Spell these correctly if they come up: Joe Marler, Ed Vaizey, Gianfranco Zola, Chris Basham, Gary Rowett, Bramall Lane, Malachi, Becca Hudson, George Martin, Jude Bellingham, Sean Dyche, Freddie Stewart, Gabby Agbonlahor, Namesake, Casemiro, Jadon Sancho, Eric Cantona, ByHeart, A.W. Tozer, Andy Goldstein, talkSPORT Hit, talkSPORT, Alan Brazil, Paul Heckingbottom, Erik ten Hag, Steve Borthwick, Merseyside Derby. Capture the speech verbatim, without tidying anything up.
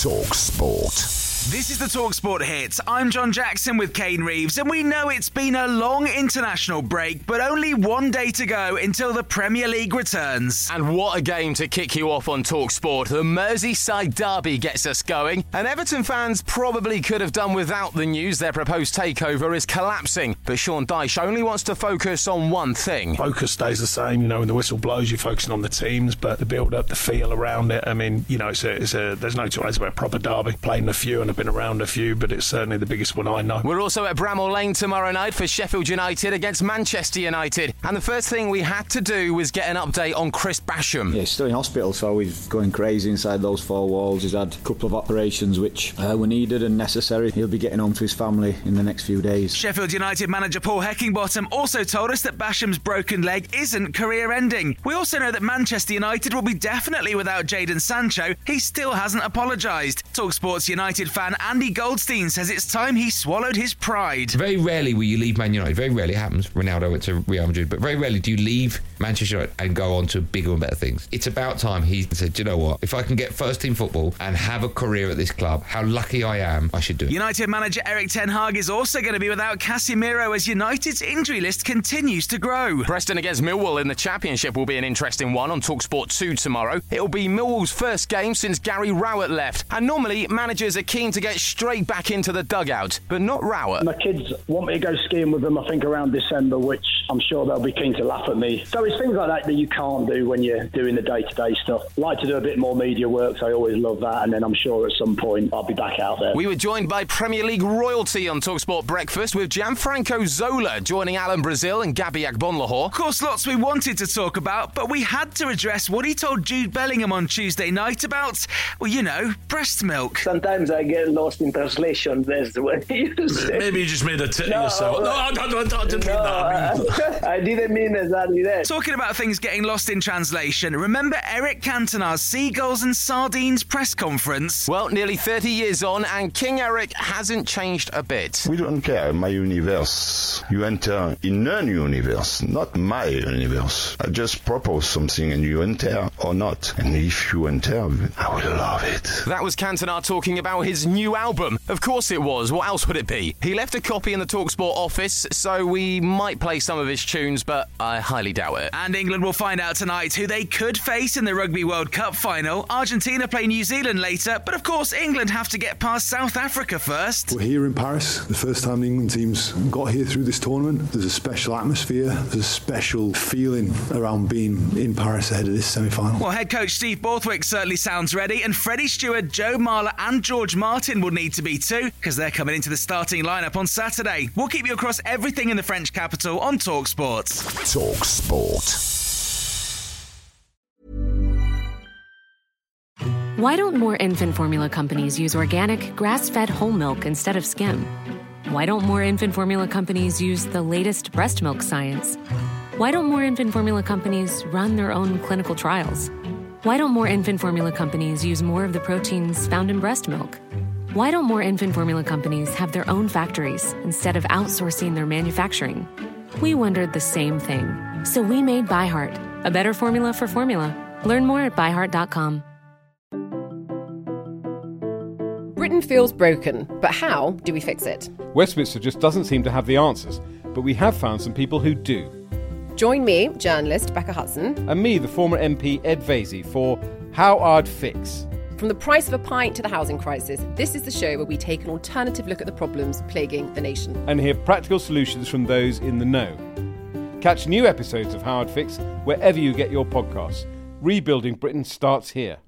Talk Sport. This is the Talk Sport Hit. I'm John Jackson with Kane Reeves, and we know it's been a long international break, but only one day to go until the Premier League returns. And what a game to kick you off on Talk Sport. The Merseyside Derby gets us going, and Everton fans probably could have done without the news their proposed takeover is collapsing. But Sean Dyche only wants to focus on one thing. Focus stays the same, you know, when the whistle blows, you're focusing on the teams, but the build-up, the feel around it, I mean, you know, it's a, it's a, there's no two ways about it. Proper derby, played in a few and I've been around a few, but it's certainly the biggest one I know. We're also at Bramall Lane tomorrow night for Sheffield United against Manchester United, and the first thing we had to do was get an update on Chris Basham. Yeah, he's still in hospital, so he's going crazy inside those four walls. He's had a couple of operations which uh, were needed and necessary. He'll be getting home to his family in the next few days. Sheffield United manager Paul Heckingbottom also told us that Basham's broken leg isn't career-ending. We also know that Manchester United will be definitely without Jadon Sancho. He still hasn't apologised. TalkSport's United fan Andy Goldstein says it's time he swallowed his pride. Very rarely will you leave Man United. Very rarely it happens. Ronaldo went to Real Madrid, but very rarely do you leave Manchester United and go on to bigger and better things. It's about time he said, do you know what? If I can get first team football and have a career at this club, how lucky I am, I should do it. United manager Erik ten Hag is also going to be without Casemiro as United's injury list continues to grow. Preston against Millwall in the Championship will be an interesting one on TalkSport two tomorrow. It'll be Millwall's first game since Gary Rowett left. And normally, managers are keen to get straight back into the dugout, but not Rowett. My kids want me to go skiing with them, I think, around December, which I'm sure they'll be keen to laugh at me. So it's things like that that you can't do when you're doing the day-to-day stuff. I like to do a bit more media work, so I always love that, and then I'm sure at some point I'll be back out there. We were joined by Premier League royalty on TalkSport Breakfast, with Gianfranco Zola joining Alan Brazil and Gabby Agbonlahor. Of course, lots we wanted to talk about, but we had to address what he told Jude Bellingham on Tuesday night about, well, you know, breast milk. Sometimes I get lost in translation. That's what you said. Maybe you just made a tit no, yourself. No, I, I, I, I didn't no, mean that. I, mean... I didn't mean exactly that. Talking about things getting lost in translation, remember Eric Cantona's Seagulls and Sardines press conference? Well, nearly thirty years on, and King Eric hasn't changed a bit. We don't care my universe. You enter in a universe, not my universe. I just propose something and you enter or not. And if you enter, I will love it. That was Cantona talking about his new album. Of course it was. What else would it be? He left a copy in the TalkSport office, so we might play some of his tunes, but I highly doubt it. And England will find out tonight who they could face in the Rugby World Cup final. Argentina play New Zealand later, but of course England have to get past South Africa first. We're here in Paris. The first time the England team's got here through this tournament. There's a special atmosphere. There's a special feeling around being in Paris ahead of this semi-final. Well, head coach Steve Borthwick certainly sounds ready, and Freddie Stewart, Joe Marler and George Martin will need to be too, because they're coming into the starting lineup on Saturday. We'll keep you across everything in the French capital on TalkSport. TalkSport. Why don't more infant formula companies use organic, grass-fed whole milk instead of skim? Why don't more infant formula companies use the latest breast milk science? Why don't more infant formula companies run their own clinical trials? Why don't more infant formula companies use more of the proteins found in breast milk? Why don't more infant formula companies have their own factories instead of outsourcing their manufacturing? We wondered the same thing. So we made ByHeart, a better formula for formula. Learn more at by heart dot com. Britain feels broken, but how do we fix it? Westminster just doesn't seem to have the answers, but we have found some people who do. Join me, journalist Becca Hudson, and me, the former M P Ed Vaizey, for How I'd Fix. From the price of a pint to the housing crisis, this is the show where we take an alternative look at the problems plaguing the nation. And hear practical solutions from those in the know. Catch new episodes of How I'd Fix wherever you get your podcasts. Rebuilding Britain starts here.